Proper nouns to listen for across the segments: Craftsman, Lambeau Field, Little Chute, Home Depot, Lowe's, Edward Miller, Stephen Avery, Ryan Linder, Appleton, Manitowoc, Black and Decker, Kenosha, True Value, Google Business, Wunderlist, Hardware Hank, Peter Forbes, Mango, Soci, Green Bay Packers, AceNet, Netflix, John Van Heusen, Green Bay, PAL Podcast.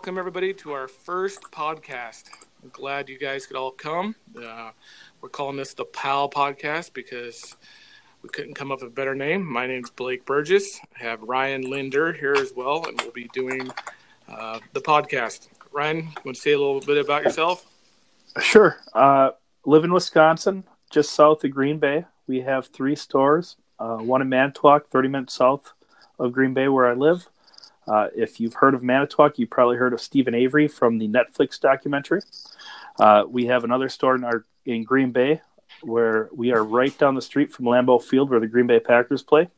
welcome everybody to our first podcast. I'm glad you guys could all come. We're calling this the PAL Podcast because we couldn't come up with a better name. My name is Blake Burgess. I have Ryan Linder here as well, and we'll be doing the podcast. Ryan, you want to say a little bit about yourself? Sure. Live in Wisconsin, just south of Green Bay. We have three stores, one in Manitowoc, 30 minutes south of Green Bay where I live. If you've heard of Manitowoc, you probably heard of Stephen Avery from the Netflix documentary. We have another store in Green Bay where we are right down the street from Lambeau Field where the Green Bay Packers play.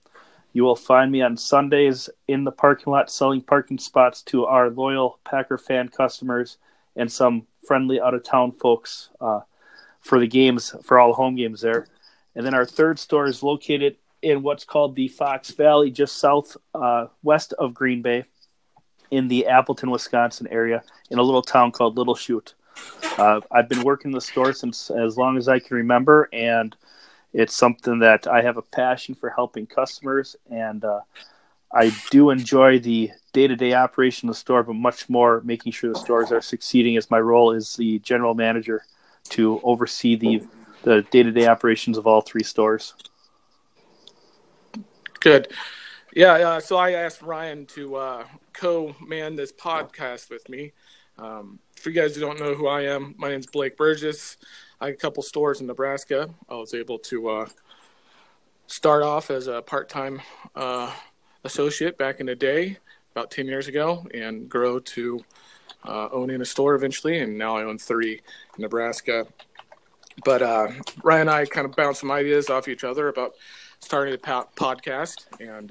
You will find me on Sundays in the parking lot selling parking spots to our loyal Packer fan customers and some friendly out-of-town folks for the games, for all the home games there. And then our third store is located in what's called the Fox Valley, just west of Green Bay in the Appleton, Wisconsin area in a little town called Little Chute. I've been working in the store since as long as I can remember, and it's something that I have a passion for helping customers, and I do enjoy the day-to-day operation of the store, but much more making sure the stores are succeeding as my role is the general manager to oversee the day-to-day operations of all three stores. Good. Yeah, so I asked Ryan to co-man this podcast with me. For you guys who don't know who I am, my name's Blake Burgess. I have a couple stores in Nebraska. I was able to start off as a part-time associate back in the day, about 10 years ago, and grow to owning a store eventually, and now I own 3 in Nebraska. But Ryan and I kind of bounced some ideas off each other about starting a podcast, and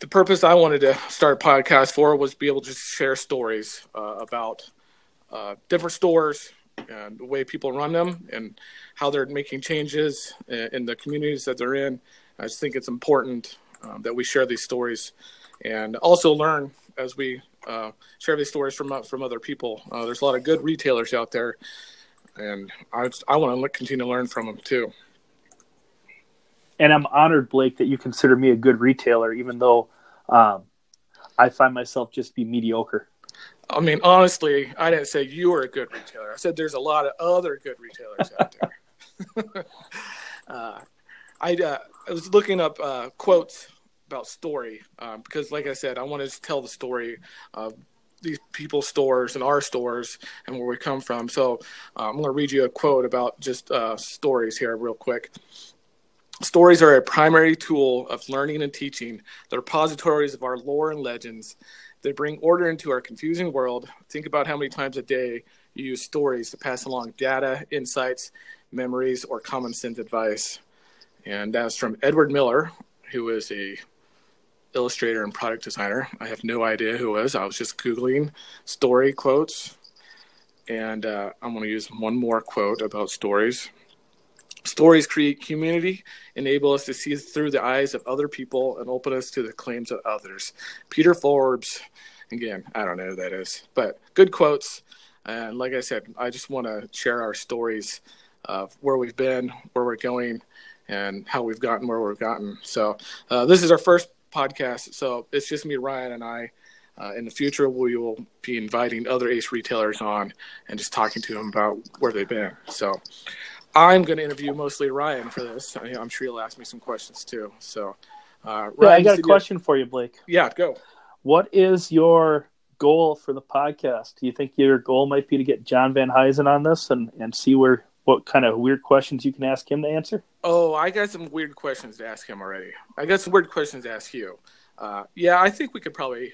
the purpose I wanted to start a podcast for was to be able to just share stories about different stores and the way people run them and how they're making changes in the communities that they're in. I just think it's important that we share these stories and also learn as we share these stories from other people. There's a lot of good retailers out there, and I want to continue to learn from them too. And I'm honored, Blake, that you consider me a good retailer, even though I find myself just be mediocre. I mean, honestly, I didn't say you were a good retailer. I said there's a lot of other good retailers out there. I was looking up quotes about story because, like I said, I wanted to tell the story of these people's stores and our stores and where we come from. So I'm going to read you a quote about just stories here real quick. Stories are a primary tool of learning and teaching. They're repositories of our lore and legends. They bring order into our confusing world. Think about how many times a day you use stories to pass along data, insights, memories, or common sense advice. And that's from Edward Miller, who is an illustrator and product designer. I have no idea who it was. I was just Googling story quotes. And I'm going to use one more quote about stories. Stories create community, enable us to see through the eyes of other people, and open us to the claims of others. Peter Forbes, again, I don't know who that is, but good quotes. And like I said, I just want to share our stories of where we've been, where we're going, and how we've gotten where we've gotten. So this is our first podcast. So it's just me, Ryan, and I. In the future, we will be inviting other Ace retailers on and just talking to them about where they've been. So I'm going to interview mostly Ryan for this. I'm sure he'll ask me some questions too. So, Ryan, I got a question for you, Blake. Yeah, go. What is your goal for the podcast? Do you think your goal might be to get John Van Heusen on this and see what kind of weird questions you can ask him to answer? Oh, I got some weird questions to ask him already. I got some weird questions to ask you. Yeah, I think we could probably,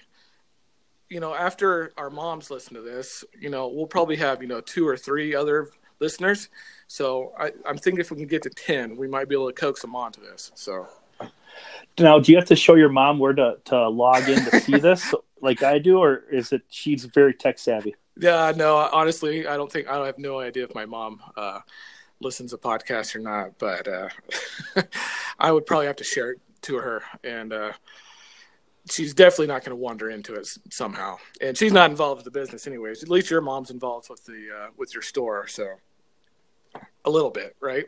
after our moms listen to this, we'll probably have, 2 or 3 other listeners. So I'm thinking if we can get to 10, we might be able to coax them onto this. So now, do you have to show your mom where to log in to see this like I do, or is it she's very tech savvy? Yeah, no, honestly, I have no idea if my mom listens to podcasts or not, but I would probably have to share it to her, and she's definitely not going to wander into it somehow. And she's not involved with the business anyways. At least your mom's involved with the with your store, so a little bit, right?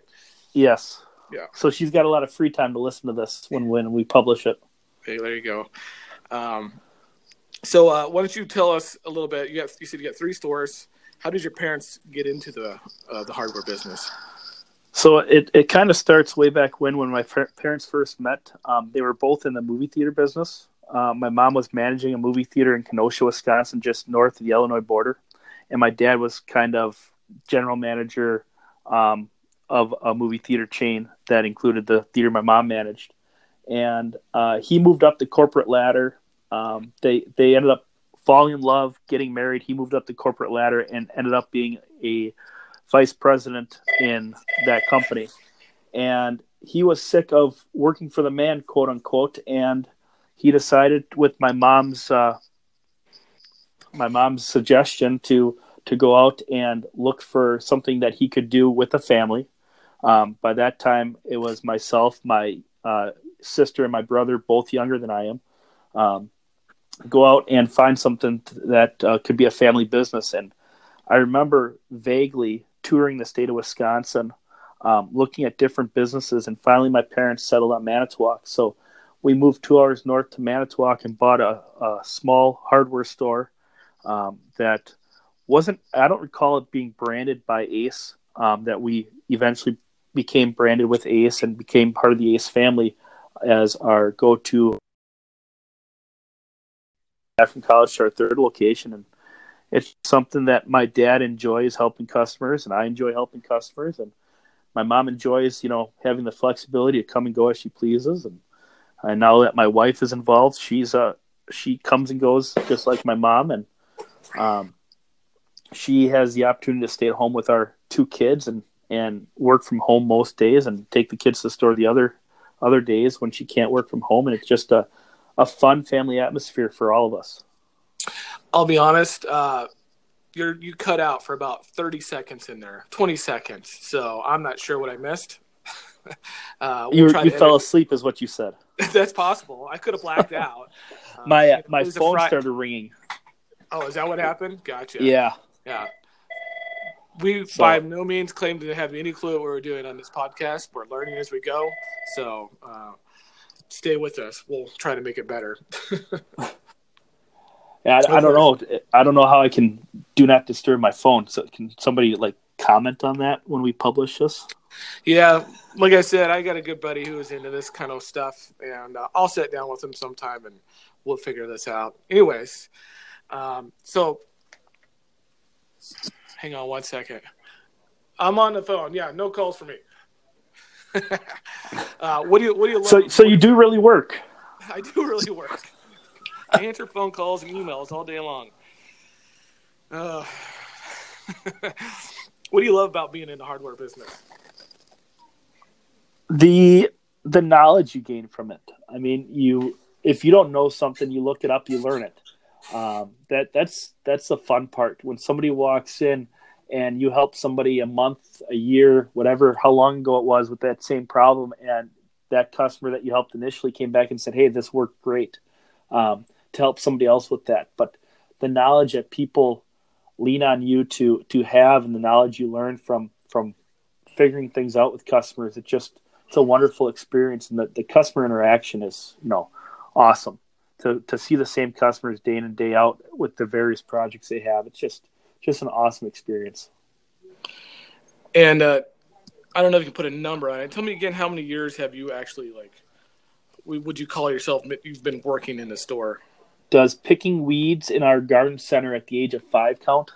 Yes. Yeah. So she's got a lot of free time to listen to this when we publish it. Hey, there you go. So why don't you tell us a little bit? You said you got three stores. How did your parents get into the hardware business? So it kind of starts way back when my parents first met. They were both in the movie theater business. My mom was managing a movie theater in Kenosha, Wisconsin, just north of the Illinois border. And my dad was kind of general manager of a movie theater chain that included the theater my mom managed. And he moved up the corporate ladder. They ended up falling in love, getting married. He moved up the corporate ladder and ended up being a vice president in that company. And he was sick of working for the man, quote unquote. And he decided with my mom's suggestion to go out and look for something that he could do with a family. By that time it was myself, my sister and my brother, both younger than I am, go out and find something that could be a family business. And I remember vaguely touring the state of Wisconsin, looking at different businesses, and finally my parents settled on Manitowoc. So we moved 2 hours north to Manitowoc and bought a small hardware store that wasn't, I don't recall it being branded by Ace, that we eventually became branded with Ace and became part of the Ace family as our go-to from college to our third location. And it's something that my dad enjoys helping customers, and I enjoy helping customers, and my mom enjoys, having the flexibility to come and go as she pleases. And now that my wife is involved, she comes and goes just like my mom. And she has the opportunity to stay at home with our two kids and work from home most days and take the kids to the store the other days when she can't work from home. And it's just a fun family atmosphere for all of us. I'll be honest, you cut out for about 30 seconds in there, 20 seconds. So I'm not sure what I missed. You fell asleep is what you said. That's possible. I could have blacked out. My phone started ringing. Oh, is that what happened? Gotcha. Yeah. We by no means claim to have any clue what we're doing on this podcast. We're learning as we go. So stay with us. We'll try to make it better. I don't know. I don't know how I can do not disturb my phone. So can somebody comment on that when we publish this? Yeah. Like I said, I got a good buddy who is into this kind of stuff, and I'll sit down with him sometime and we'll figure this out. Anyways. So hang on one second. I'm on the phone. Yeah. No calls for me. What do you love? So you do really work. I do really work. I answer phone calls and emails all day long. What do you love about being in the hardware business? The knowledge you gain from it. I mean, if you don't know something, you look it up, you learn it. That's the fun part. When somebody walks in and you help somebody a month, a year, whatever, how long ago it was with that same problem, and that customer that you helped initially came back and said, "Hey, this worked great." To help somebody else with that. But the knowledge that people lean on you to have, and the knowledge you learn from figuring things out with customers, it's a wonderful experience. And the customer interaction is, awesome to see the same customers day in and day out with the various projects they have. It's just an awesome experience. And I don't know if you can put a number on it. Tell me again, how many years have you actually would you call yourself, you've been working in the store? Does picking weeds in our garden center at the age of 5 count?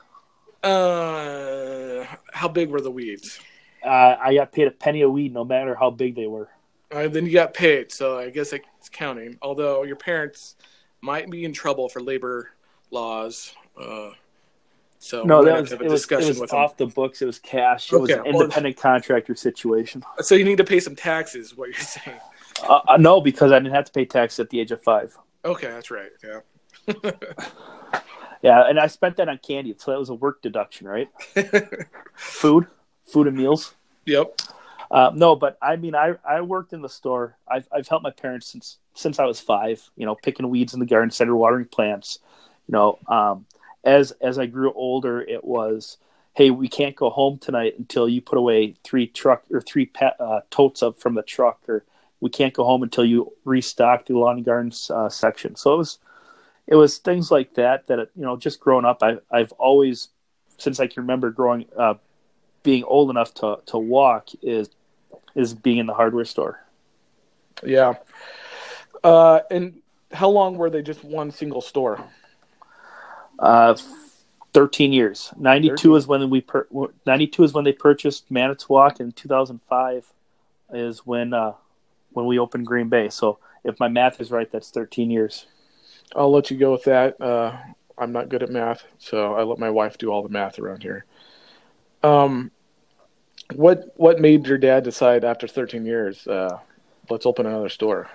How big were the weeds? I got paid $0.01 a weed, no matter how big they were. Then you got paid, so I guess it's counting. Although your parents might be in trouble for labor laws. So no, it was off the books. It was cash. It was an independent contractor situation. So you need to pay some taxes, what you're saying. No, because I didn't have to pay taxes at the age of 5. Okay, that's right. Yeah. Yeah, and I spent that on candy, so that was a work deduction, right? Food and meals. Yep. No, but I mean, I worked in the store. I've helped my parents since I was 5. Picking weeds in the garden center, watering plants. As I grew older, it was, hey, we can't go home tonight until you put away 3 totes from the truck, or we can't go home until you restock the lawn and gardens section. So it was, it was things like that, that, you know, just growing up, I've always, since I can remember growing up, being old enough to walk is being in the hardware store. Yeah. And how long were they just one single store? 13 years. 92 13. Is when we 92 is when they purchased Manitowoc, and 2005 is when we opened Green Bay. So if my math is right, that's 13 years. I'll let you go with that. I'm not good at math, so I let my wife do all the math around here. What made your dad decide after 13 years, let's open another store?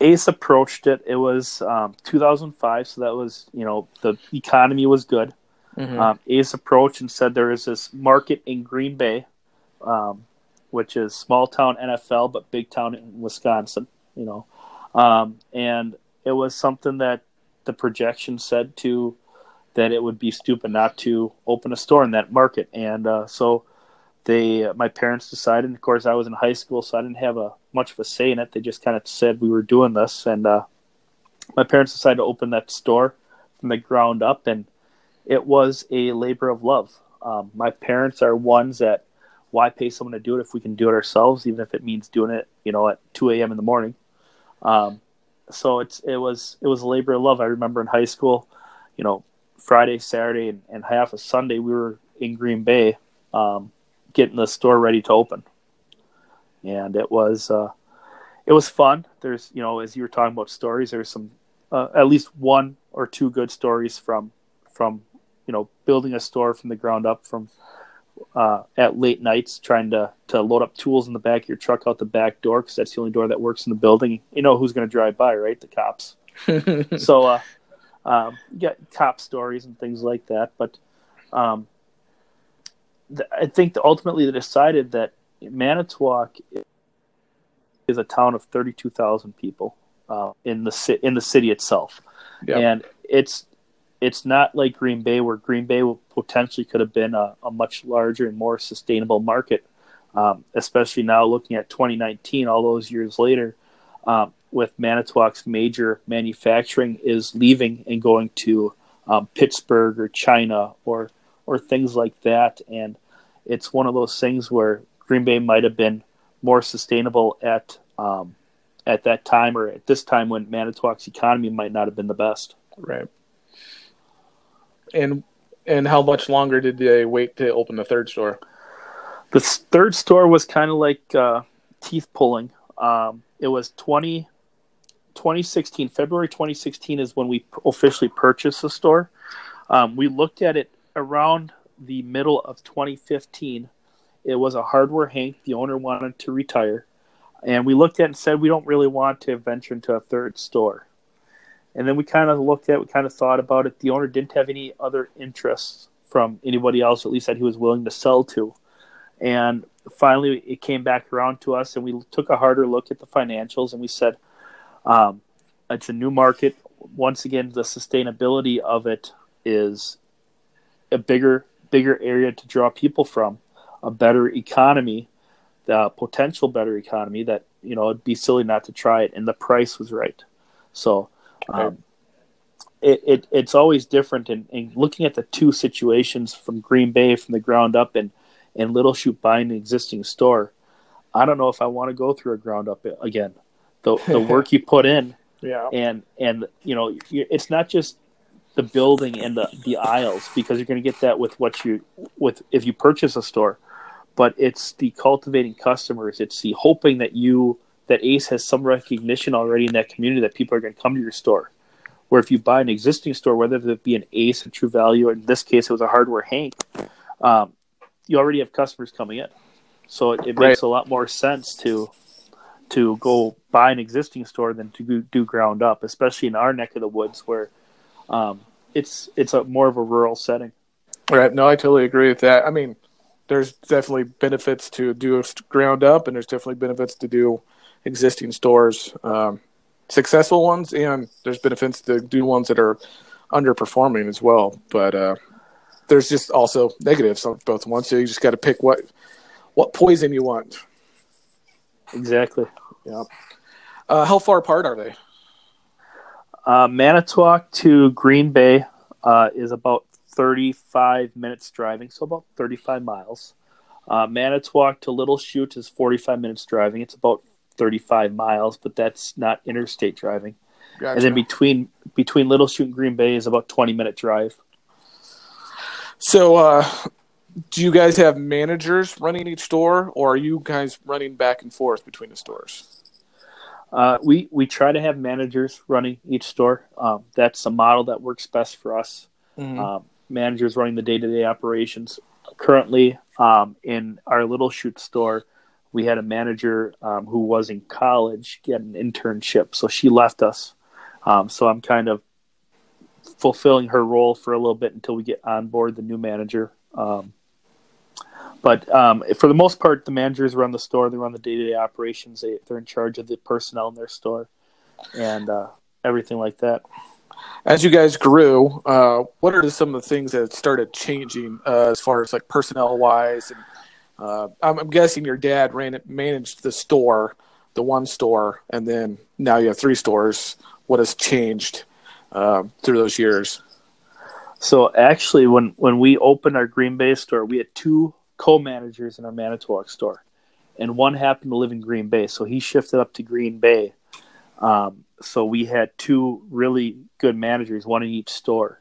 Ace approached it. It was 2005, so that was, you know, the economy was good. Mm-hmm. Ace approached and said there is this market in Green Bay, which is small town NFL, but big town in Wisconsin, you know. And it was something that the projection said to that it would be stupid not to open a store in that market. And so my parents decided, and of course I was in high school, so I didn't have much of a say in it. They just kind of said we were doing this, and my parents decided to open that store from the ground up, and it was a labor of love. My parents are ones that, why pay someone to do it if we can do it ourselves, even if it means doing it, you know, at 2 a.m. in the morning. So it was a labor of love. I remember in high school, you know, Friday, Saturday, and half of Sunday, we were in Green Bay, getting the store ready to open. And it was fun. There's, you know, as you were talking about stories, there's some, at least one or two good stories from, you know, building a store from the ground up, from, at late nights, trying to load up tools in the back of your truck out the back door, because that's the only door that works in the building. You know who's going to drive by, right? The cops. So, you got cop stories and things like that. But I think ultimately they decided that Manitowoc is a town of 32,000 people in the city itself. Yep. And it's not like Green Bay, where Green Bay potentially could have been a much larger and more sustainable market, especially now looking at 2019, all those years later, with Manitowoc's major manufacturing is leaving and going to Pittsburgh or China or things like that. And it's one of those things where Green Bay might have been more sustainable at that time, or at this time when Manitowoc's economy might not have been the best. Right. And how much longer did they wait to open the third store? The third store was kind of like teeth pulling. It was 2016. February 2016 is when we officially purchased the store. We looked at it around the middle of 2015. It was a Hardware Hank. The owner wanted to retire. And we looked at it and said, we don't really want to venture into a third store. And then we kind of thought about it. The owner didn't have any other interests from anybody else, at least that he was willing to sell to. And finally, it came back around to us, and we took a harder look at the financials, and we said, it's a new market. Once again, the sustainability of it is a bigger area to draw people from, a better economy, the potential better economy that, you know, it'd be silly not to try it. And the price was right. So... It's always different, and looking at the two situations from Green Bay from the ground up and Little Chute buying an existing store, I don't know if I want to go through a ground up again. The work you put in, yeah, and you know, it's not just the building and the aisles, because you're going to get that with if you purchase a store, but it's the cultivating customers, it's the hoping that Ace has some recognition already in that community, that people are going to come to your store. Where if you buy an existing store, whether it be an Ace, a True Value, or in this case it was a Hardware Hank, you already have customers coming in. So it makes a lot more sense to go buy an existing store than to do ground up, especially in our neck of the woods where it's a more of a rural setting. All right. No, I totally agree with that. I mean, there's definitely benefits to do ground up, and there's definitely benefits to do existing stores, successful ones, and there's benefits to do ones that are underperforming as well. But there's just also negatives on both ones, so you just got to pick what poison you want. Exactly. Yeah. How far apart are they? Manitowoc to Green Bay is about 35 minutes driving, so about 35 miles. Manitowoc to Little Chute is 45 minutes driving. It's about 35 miles, but that's not interstate driving. Gotcha. And then between Little Chute and Green Bay is about 20-minute drive. So do you guys have managers running each store, or are you guys running back and forth between the stores? We try to have managers running each store. That's a model that works best for us. Mm-hmm. Managers running the day-to-day operations. Currently, in our Little Chute store, we had a manager who was in college. She had an internship, so she left us. So I'm kind of fulfilling her role for a little bit until we get on board the new manager. But for the most part, the managers run the store. They run the day-to-day operations. They're in charge of the personnel in their store and everything like that. As you guys grew, what are some of the things that started changing as far as like personnel-wise? And I'm guessing your dad managed the store, the one store, and then now you have three stores. What has changed through those years? So actually, when we opened our Green Bay store, we had two co-managers in our Manitowoc store, and one happened to live in Green Bay, so he shifted up to Green Bay. So we had two really good managers, one in each store,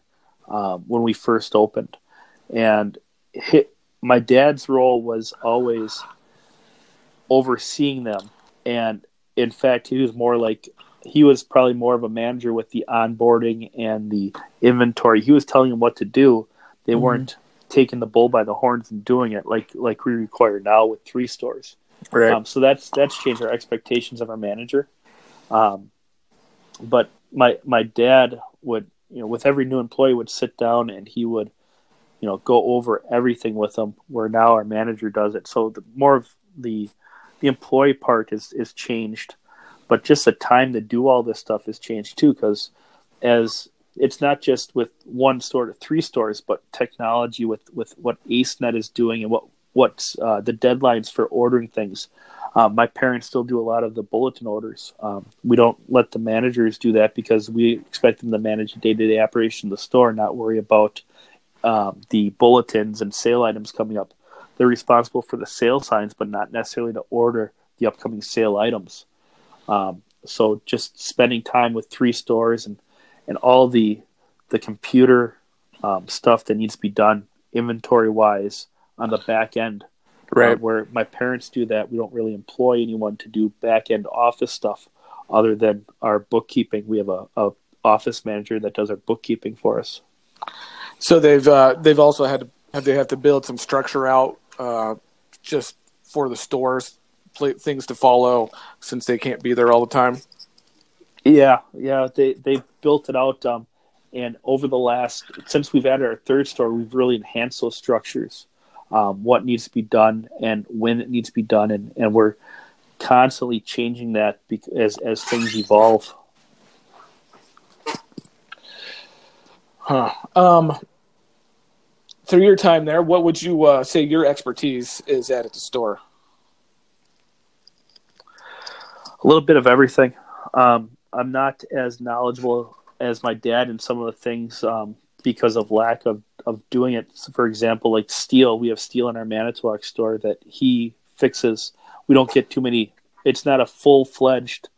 when we first opened. And my dad's role was always overseeing them. And in fact, he was probably more of a manager with the onboarding and the inventory. He was telling them what to do. They mm-hmm. weren't taking the bull by the horns and doing it like we require now with three stores. Right. So that's changed our expectations of our manager. But my dad would, with every new employee would sit down and he would, go over everything with them, where now our manager does it. So the employee part is changed, but just the time to do all this stuff is changed too. 'Cause as it's not just with one store to three stores, but technology with what AceNet is doing and what's the deadlines for ordering things. My parents still do a lot of the bulletin orders. We don't let the managers do that because we expect them to manage the day-to-day operation of the store and not worry about the bulletins and sale items coming up. They're responsible for the sale signs, but not necessarily to order the upcoming sale items. So just spending time with three stores and all the computer stuff that needs to be done inventory-wise on the back end. Right. Where my parents do that, we don't really employ anyone to do back-end office stuff other than our bookkeeping. We have a office manager that does our bookkeeping for us. So they've also had to build some structure out just for the stores, things to follow since they can't be there all the time. Yeah, they built it out, and over the last since we've added our third store, we've really enhanced those structures. What needs to be done and when it needs to be done. And we're constantly changing that as things evolve. Huh. Through your time there, what would you say your expertise is at the store? A little bit of everything. I'm not as knowledgeable as my dad in some of the things because of lack of doing it. So for example, like steel, we have steel in our Manitowoc store that he fixes. We don't get too many. It's not a full-fledged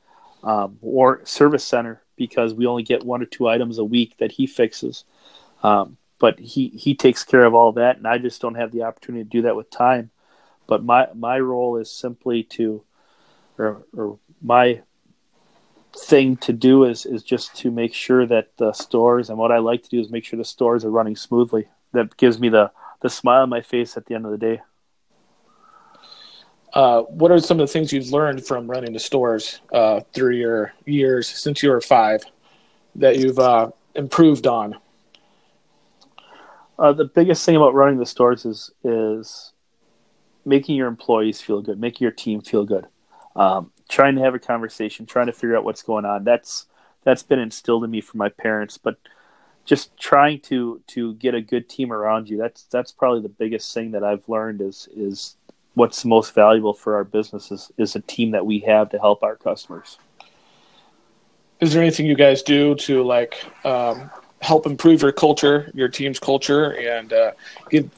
or service center because we only get one or two items a week that he fixes. But he takes care of all that, and I just don't have the opportunity to do that with time. But my role is simply to, or my thing to do is just to make sure that the stores, and what I like to do is make sure the stores are running smoothly. That gives me the smile on my face at the end of the day. What are some of the things you've learned from running the stores through your years since you were five that you've improved on? The biggest thing about running the stores is making your employees feel good, making your team feel good. Trying to have a conversation, trying to figure out what's going on. That's been instilled in me from my parents, but just trying to get a good team around you. That's probably the biggest thing that I've learned is what's most valuable for our business is a team that we have to help our customers. is there anything you guys do to help improve your culture, your team's culture, and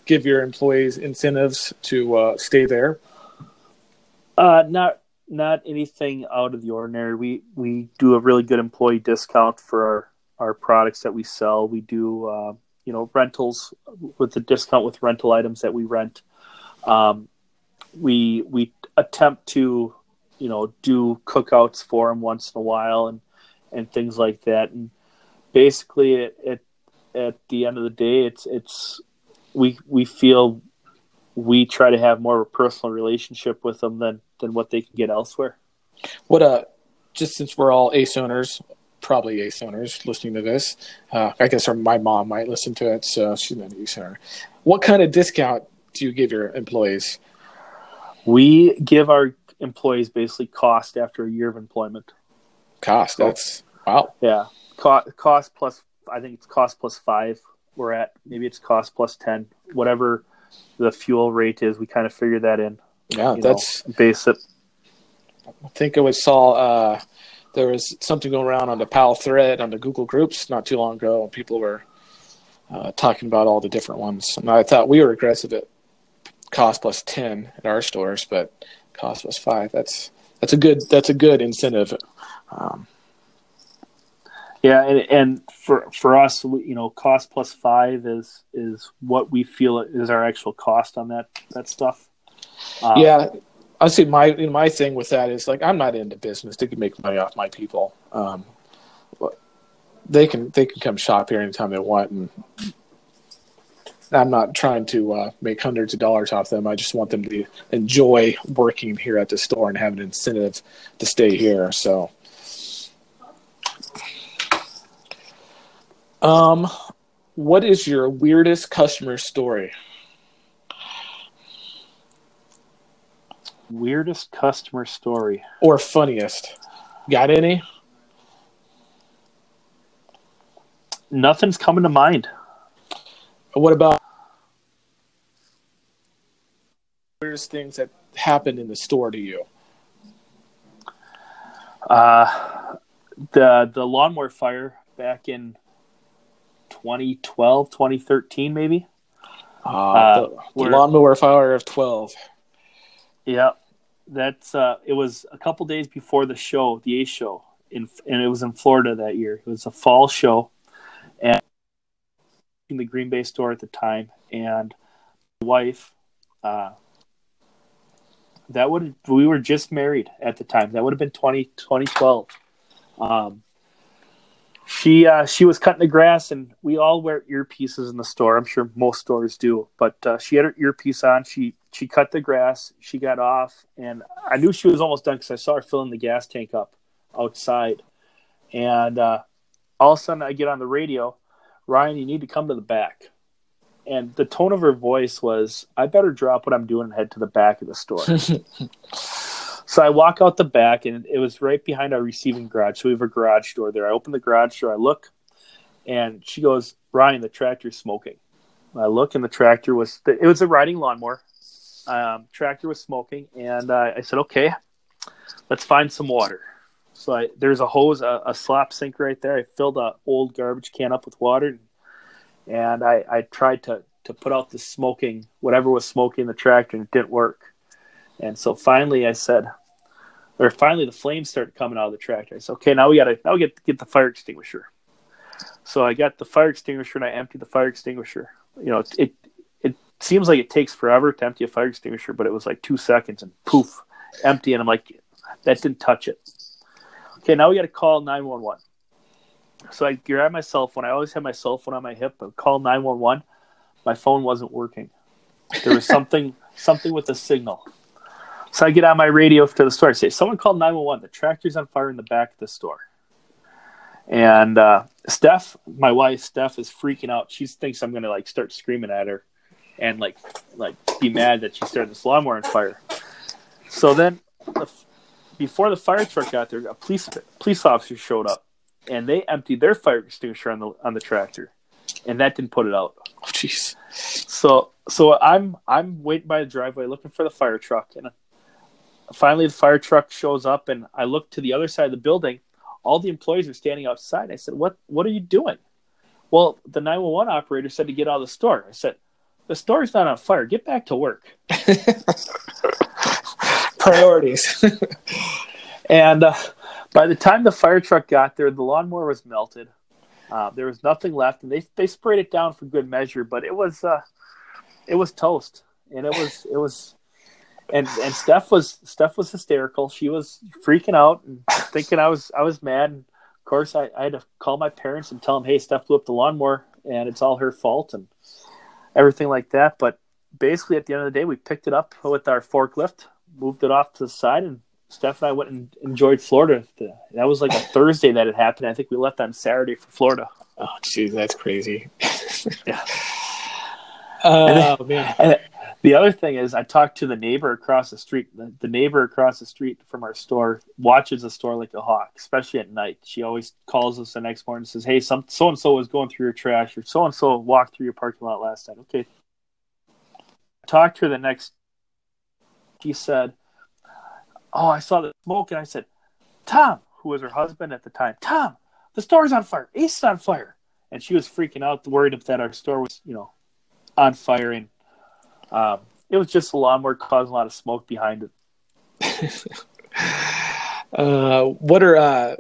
give your employees incentives to stay there? Not anything out of the ordinary. We do a really good employee discount for our products that we sell. We do rentals with the discount with rental items that we rent. We attempt to do cookouts for them once in a while and things like that. And basically, it at the end of the day, it's we feel we try to have more of a personal relationship with them than what they can get elsewhere. What just since we're all Ace owners, probably Ace owners listening to this, I guess my mom might listen to it, so she's not an Ace owner. What kind of discount do you give your employees? We give our employees basically cost after a year of employment. Cost, that's wow. Yeah, cost plus. I think it's cost plus 5. We're at maybe it's cost plus 10. Whatever the fuel rate is, we kind of figure that in. Yeah, base it. I think I saw there was something going around on the PAL thread on the Google groups not too long ago, and people were talking about all the different ones. And I thought we were aggressive at cost plus 10 at our stores, but cost plus 5. That's a good incentive. Yeah, and for us, cost plus 5 is what we feel is our actual cost on that stuff. Yeah, I see. My thing with that is I'm not into business. They can make money off my people. They can come shop here anytime they want, and I'm not trying to make hundreds of dollars off them. I just want them to enjoy working here at the store and have an incentive to stay here. So, what is your weirdest customer story? Weirdest customer story. Or funniest. Got any? Nothing's coming to mind. What about weirdest things that happened in the store to you? The lawnmower fire back in 2012, 2013 maybe. The lawnmower fire of 12. Yeah, that's it was a couple days before the show, the Ace show, and it was in Florida that year. It was a fall show, and in the Green Bay store at the time, and my wife, we were just married at the time. That would have been 2012. She was cutting the grass, and we all wear earpieces in the store. I'm sure most stores do, but she had her earpiece on. She cut the grass. She got off, and I knew she was almost done because I saw her filling the gas tank up outside. And all of a sudden, I get on the radio, Ryan, you need to come to the back. And the tone of her voice was, I better drop what I'm doing and head to the back of the store. So I walk out the back, and it was right behind our receiving garage. So we have a garage door there. I open the garage door. I look, and she goes, Ryan, the tractor's smoking. I look, and the tractor was – it was a riding lawnmower. Tractor was smoking, and I said, okay, let's find some water. So there's a hose, a slop sink right there. I filled an old garbage can up with water, and I tried to put out the smoking, whatever was smoking the tractor, and it didn't work. And so finally finally the flames started coming out of the tractor. I said, okay, now we get the fire extinguisher. So I got the fire extinguisher and I emptied the fire extinguisher. It seems like it takes forever to empty a fire extinguisher, but it was 2 seconds and poof, empty. And I'm like, that didn't touch it. Okay, now we got to call 911. So I grabbed my cell phone. I always had my cell phone on my hip. I called 911. My phone wasn't working. There was something with a signal. So I get on my radio to the store. I say, someone called 911. The tractor's on fire in the back of the store. And my wife, Steph, is freaking out. She thinks I'm going to start screaming at her and be mad that she started this lawnmower on fire. So then before the fire truck got there, a police officer showed up, and they emptied their fire extinguisher on the tractor, and that didn't put it out. Oh, jeez. So I'm waiting by the driveway looking for the fire truck, and finally the fire truck shows up, and I look to the other side of the building. all the employees were standing outside. And I said, what are you doing? Well, the 911 operator said to get out of the store. I said, the store's not on fire. Get back to work. Priorities. And by the time the fire truck got there, the lawnmower was melted. There was nothing left, and they sprayed it down for good measure. But it was toast, and it was. And Steph was hysterical. She was freaking out and thinking I was mad. And of course, I had to call my parents and tell them, hey, Steph blew up the lawnmower and it's all her fault and everything like that. But basically at the end of the day, we picked it up with our forklift, moved it off to the side, and Steph and I went and enjoyed Florida. That was like a Thursday that it happened. I think we left on Saturday for Florida. Oh, jeez, that's crazy. Yeah. And the other thing is, I talked to the neighbor across the street. The neighbor across the street from our store watches the store like a hawk, especially at night. She always calls us the next morning and says, hey, so-and-so was going through your trash, or so-and-so walked through your parking lot last night. Okay. I talked to her the next. She said, oh, I saw the smoke. And I said, Tom, who was her husband at the time, Tom, the store's on fire. Ace is on fire. And she was freaking out, worried that our store was, on fire, and it was just a lawnmower causing a lot of smoke behind it. What are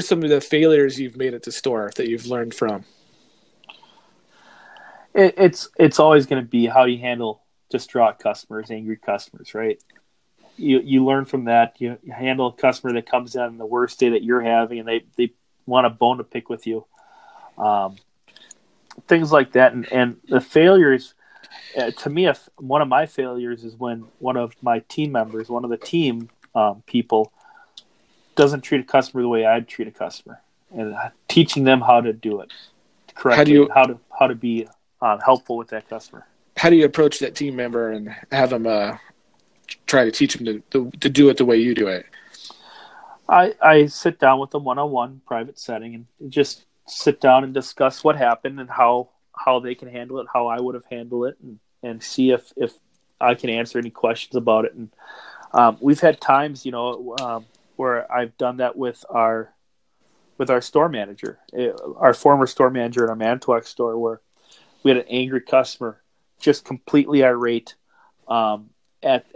some of the failures you've made at the store that you've learned from? It's always going to be how you handle distraught customers, angry customers, right? You learn from that. You handle a customer that comes in on the worst day that you're having, and they want a bone to pick with you. Things like that, and the failures. To me, one of my failures is when one of my team members, one of the team people, doesn't treat a customer the way I'd treat a customer, and teaching them how to do it correctly, how to be helpful with that customer. How do you approach that team member and have them try to teach them to do it the way you do it? I sit down with them one-on-one, private setting, and just sit down and discuss what happened and how they can handle it, how I would have handled it, and see if I can answer any questions about it. And we've had times, where I've done that with our store manager, our former store manager at our Manitowoc store, where we had an angry customer just completely irate at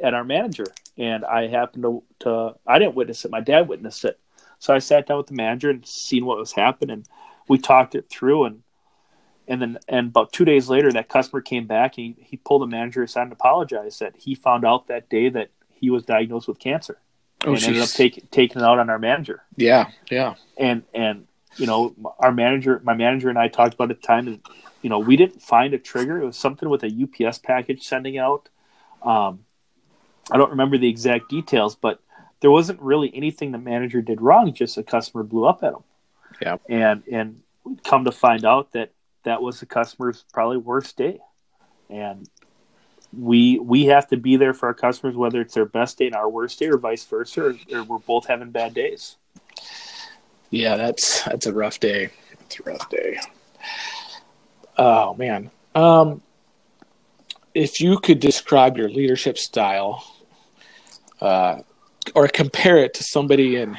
our manager. And I happened to I didn't witness it. My dad witnessed it. So I sat down with the manager and seen what was happening. We talked it through, and then about 2 days later, that customer came back, and he pulled the manager aside and apologized that he found out that day that he was diagnosed with cancer, ended up taking it out on our manager. Yeah. And my manager and I talked about it at the time, and we didn't find a trigger. It was something with a UPS package sending out. I don't remember the exact details, but there wasn't really anything the manager did wrong. Just a customer blew up at him. Yeah, and come to find out that was the customer's probably worst day. And we have to be there for our customers, whether it's their best day and our worst day, or vice versa, or we're both having bad days. Yeah, that's a rough day. It's a rough day. Oh, man. If you could describe your leadership style or compare it to somebody in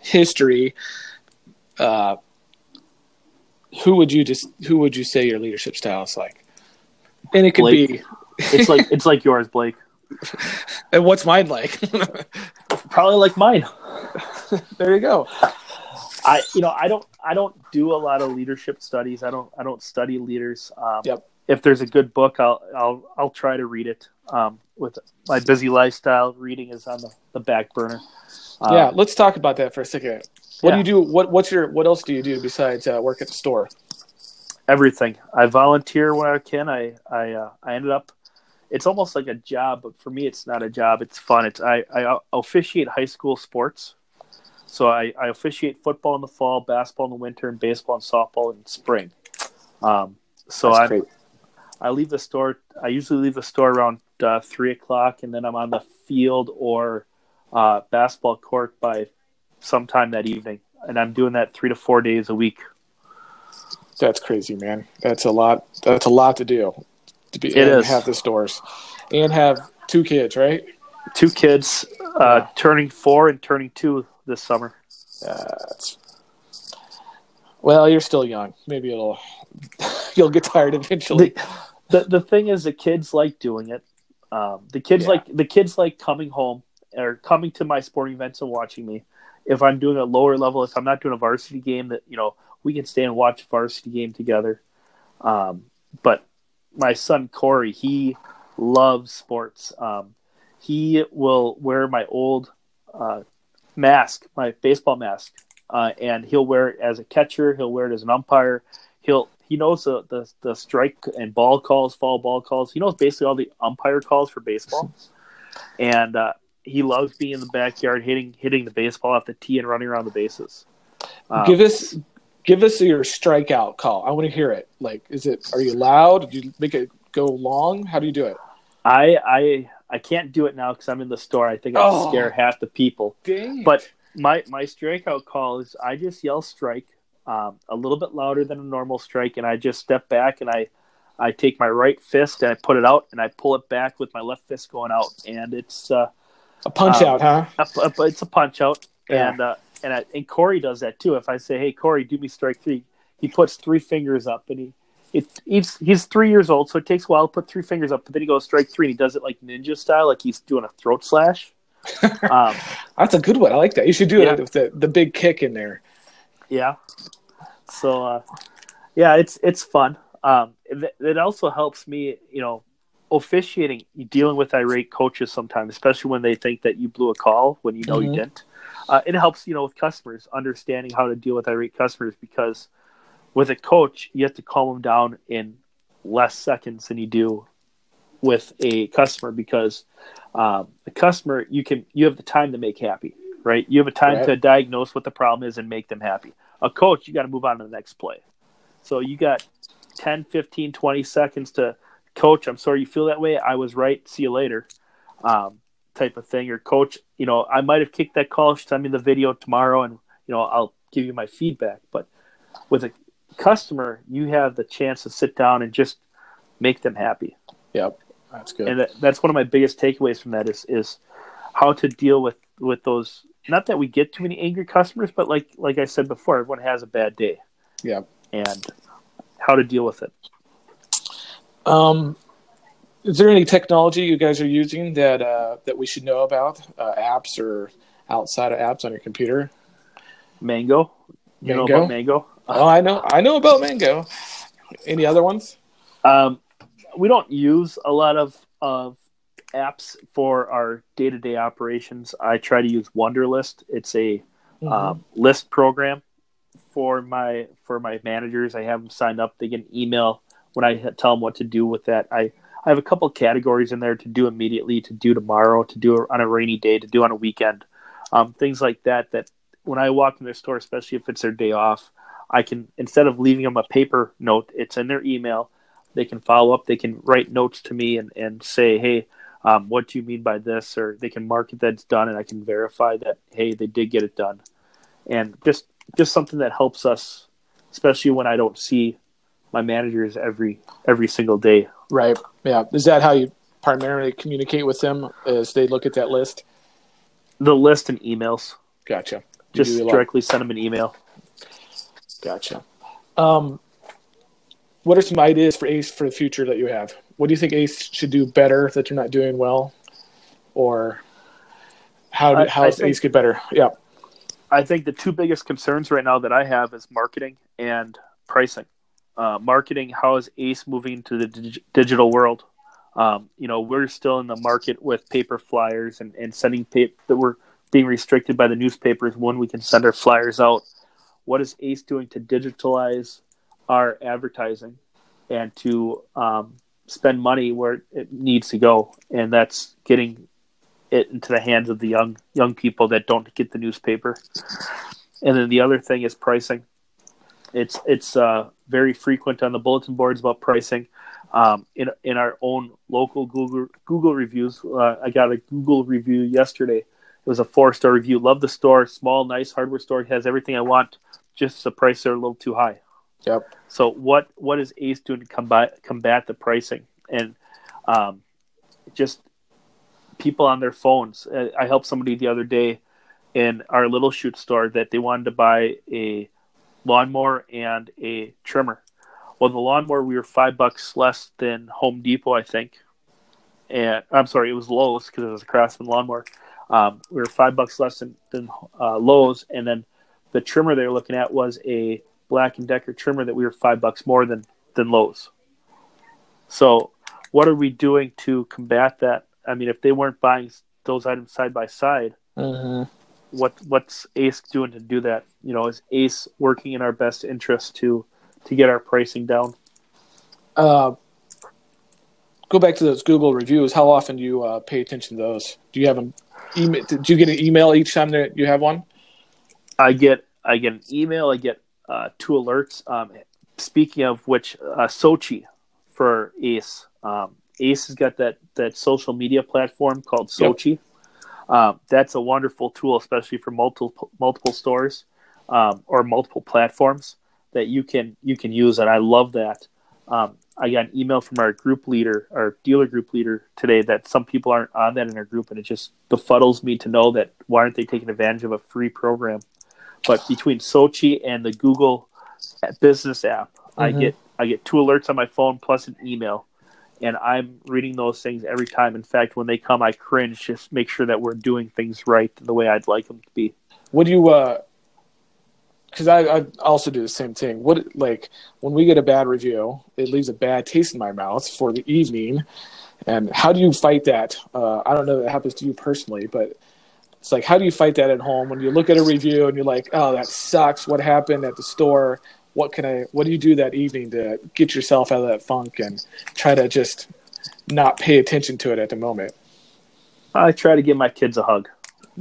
history, who would you say your leadership style is like? And it could be it's like yours, Blake. And what's mine like? Probably like mine. There you go. I don't do a lot of leadership studies. I don't study leaders. If there's a good book, I'll try to read it. With my busy lifestyle, reading is on the back burner. Let's talk about that for a second. Do you do? What else do you do besides work at the store? Everything. I volunteer when I can. I ended up. It's almost like a job, but for me, it's not a job. It's fun. I officiate high school sports, so I officiate football in the fall, basketball in the winter, and baseball and softball in spring. I leave the store. I usually leave the store around 3:00, and then I'm on the field or basketball court by sometime that evening, and I'm doing that 3 to 4 days a week. That's crazy, man. That's a lot to do, to be and have the stores and have two kids, right? Turning 4 and turning 2 this summer. Well, you're still young. Maybe you'll get tired eventually. The thing is, the kids like doing it. The kids like coming home or coming to my sporting events and watching me. If I'm doing a lower level, if I'm not doing a varsity game, that we can stay and watch a varsity game together. But my son Corey, he loves sports. He will wear my old mask, my baseball mask, and he'll wear it as a catcher. He'll wear it as an umpire. He knows the strike and ball calls, foul ball calls. He knows basically all the umpire calls for baseball, and he loves being in the backyard hitting the baseball off the tee and running around the bases. Give us your strikeout call. I want to hear it. Like, are you loud? Do you make it go long? How do you do it? I can't do it now because I'm in the store. I think I'll scare half the people. Dang. But my strikeout call is I just yell strike. A little bit louder than a normal strike, and I just step back and I take my right fist and I put it out and I pull it back with my left fist going out, and it's a punch out, huh? It's a punch out, yeah. And Corey does that too. If I say, "Hey, Corey, do me strike three," he puts three fingers up, and he's 3 years old, so it takes a while to put three fingers up, but then he goes strike three, and he does it like ninja style, like he's doing a throat slash. That's a good one. I like that. You should do it with the big kick in there. Yeah. So, it's fun. It also helps me, officiating, dealing with irate coaches sometimes, especially when they think that you blew a call when you didn't. It helps, with customers, understanding how to deal with irate customers, because with a coach, you have to calm them down in less seconds than you do with a customer, because a customer, you have the time to make happy, right? You have a time to diagnose what the problem is and make them happy. A coach, you got to move on to the next play. So you got 10, 15, 20 seconds to, "Coach, I'm sorry you feel that way. I was right. See you later," type of thing. Or, "Coach, I might have kicked that call. Send me the video tomorrow, and I'll give you my feedback." But with a customer, you have the chance to sit down and just make them happy. Yep, that's good. And that's one of my biggest takeaways from that is how to deal with those. Not that we get too many angry customers, but like I said before, everyone has a bad day. Yeah. And how to deal with it. Is there any technology you guys are using that we should know about? Apps or outside of apps on your computer? Mango. You know about Mango? Oh, I know about Mango. Any other ones? We don't use a lot of apps for our day-to-day operations. I try to use Wunderlist. It's a list program for my managers. I have them sign up. They get an email when I tell them what to do with that. I have a couple categories in there: to do immediately, to do tomorrow, to do on a rainy day, to do on a weekend, things like that. That when I walk in their store, especially if it's their day off, I can, instead of leaving them a paper note, it's in their email. They can follow up. They can write notes to me and say, "Hey, what do you mean by this?" Or they can mark it that's done, and I can verify that, hey, they did get it done. And just something that helps us, especially when I don't see my managers every single day. Right. Yeah. Is that how you primarily communicate with them, as they look at that list? The list and emails. Gotcha. Just directly send them an email. Gotcha. What are some ideas for Ace for the future that you have? What do you think Ace should do better that you're not doing well, or how does Ace get better? Yeah, I think the two biggest concerns right now that I have is marketing and pricing. Marketing, how is Ace moving to the digital world? We're still in the market with paper flyers and sending paper that we're being restricted by the newspapers when we can send our flyers out. What is Ace doing to digitalize our advertising and to spend money where it needs to go, and that's getting it into the hands of the young people that don't get the newspaper. And then the other thing is pricing. It's very frequent on the bulletin boards about pricing. In our own local Google reviews, I got a Google review yesterday. It was a 4-star review. "Love the store, small, nice hardware store. It has everything I want. Just the prices are a little too high." Yep. So what is Ace doing to combat the pricing? And just people on their phones. I helped somebody the other day in our Little Chute store that they wanted to buy a lawnmower and a trimmer. Well, the lawnmower, we were $5 less than Home Depot, I think. And I'm sorry, it was Lowe's because it was a Craftsman lawnmower. We were $5 less than Lowe's. And then the trimmer they were looking at was a Black and Decker trimmer that we were $5 more than Lowe's. So what are we doing to combat that? I mean, if they weren't buying those items side by side, what's Ace doing to do that? You know, is Ace working in our best interest to get our pricing down? Go back to those Google reviews. How often do you pay attention to those? Do you have an email? Do you get an email each time that you have one? I get an email. I get two alerts. Speaking of which, Soci for Ace. Ace has got that social media platform called Soci. Yep. That's a wonderful tool, especially for multiple stores or multiple platforms that you can use, and I love that. I got an email from our dealer group leader today that some people aren't on that in our group, and it just befuddles me to know that why aren't they taking advantage of a free program? But between Soci and the Google Business app, I get two alerts on my phone plus an email, and I'm reading those things every time. In fact, when they come, I cringe just make sure that we're doing things right the way I'd like them to be. What do you because I also do the same thing. What, like, when we get a bad review, it leaves a bad taste in my mouth for the evening. And how do you fight that? I don't know if that happens to you personally, but it's like, how do you fight that at home when you look at a review and you're like, oh, that sucks. What happened at the store? What do you do that evening to get yourself out of that funk and try to just not pay attention to it at the moment? I try to give my kids a hug.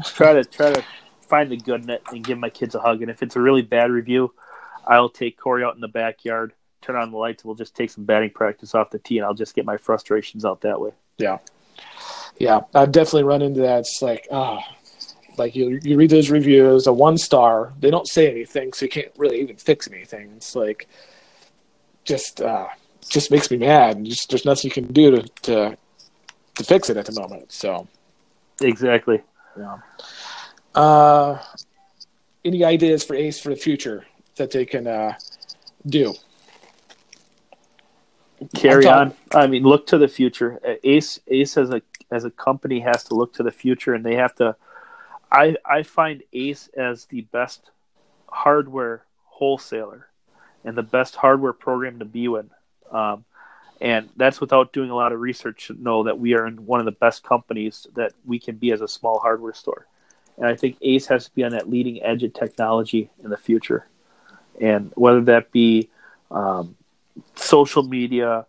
Try to find the good in it and give my kids a hug. And if it's a really bad review, I'll take Corey out in the backyard, turn on the lights, and we'll just take some batting practice off the tee, and I'll just get my frustrations out that way. Yeah. I've definitely run into that. It's like, you read those reviews, a 1-star, they don't say anything, so you can't really even fix anything. It's like, just makes me mad. Just, there's nothing you can do to fix it at the moment. So exactly. Yeah. Any ideas for Ace for the future that they can do? Carry on. I mean, look to the future. Ace as a company has to look to the future, and they have to. I find Ace as the best hardware wholesaler and the best hardware program to be in, and that's without doing a lot of research to know that we are in one of the best companies that we can be as a small hardware store. And I think Ace has to be on that leading edge of technology in the future. And whether that be social media,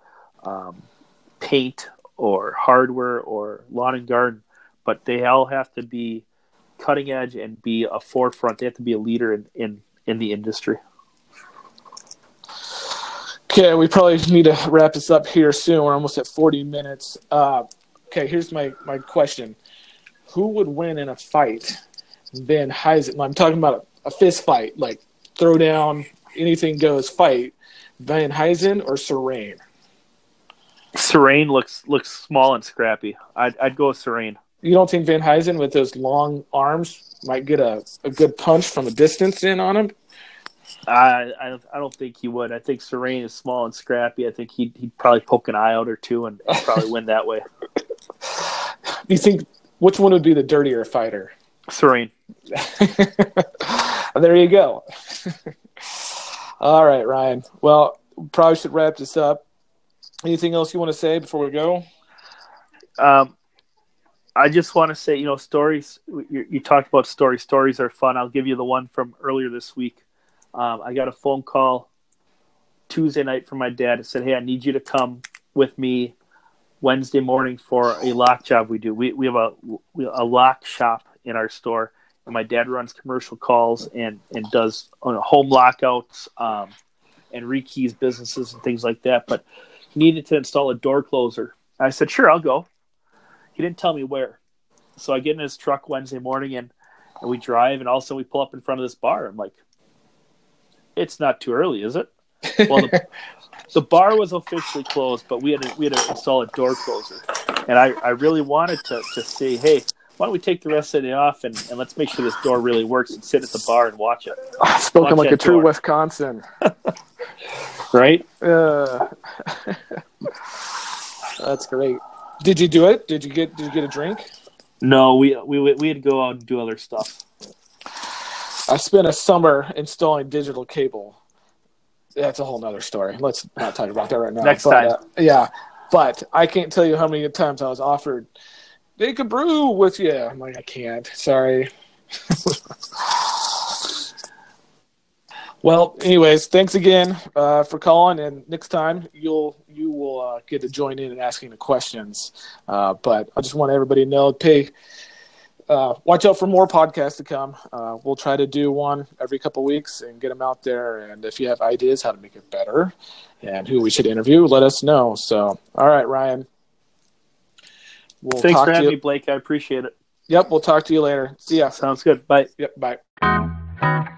paint, or hardware, or lawn and garden, but they all have to be cutting edge and be a forefront. They have to be a leader in the industry. Okay, we probably need to wrap this up here soon. We're almost at 40 minutes. Okay, here's my question. Who would win in a fight, Van Heusen? I'm talking about a fist fight, like throw down, anything goes fight. Van Heusen or Serene? Serene looks small and scrappy. I'd go with Serene. You don't think Van Heusen with those long arms might get a good punch from a distance in on him? I don't think he would. I think Serene is small and scrappy. I think he'd probably poke an eye out or two and probably win that way. Do you think? Which one would be the dirtier fighter? Serene. There you go. All right, Ryan. Well, probably should wrap this up. Anything else you want to say before we go? I just want to say, stories. You talked about stories. Stories are fun. I'll give you the one from earlier this week. I got a phone call Tuesday night from my dad. It said, hey, I need you to come with me Wednesday morning for a lock job we do. We have a lock shop in our store, and my dad runs commercial calls and does home lockouts and rekeys businesses and things like that. But he needed to install a door closer. I said, sure, I'll go. He didn't tell me where. So I get in his truck Wednesday morning, and we drive, and all of a sudden we pull up in front of this bar. I'm like, it's not too early, is it? Well, the bar was officially closed, but we had to install a door closer. And I really wanted to say, hey, why don't we take the rest of the day off and let's make sure this door really works and sit at the bar and watch it. Spoken like a true Wisconsin. Right? That's great. Did you do it? Did you get a drink? No, we had to go out and do other stuff. I spent a summer installing digital cable. That's a whole nother story. Let's not talk about that right now. Next time. Yeah. But I can't tell you how many times I was offered, they could brew with you. I'm like, I can't. Sorry. Well, anyways, thanks again for calling. And next time you will get to join in and asking the questions. But I just want everybody to know, watch out for more podcasts to come. We'll try to do one every couple weeks and get them out there. And if you have ideas how to make it better and who we should interview, let us know. So, all right, Ryan. Thanks for having me, Blake. I appreciate it. Yep, we'll talk to you later. See ya. Sounds good. Bye. Yep, bye.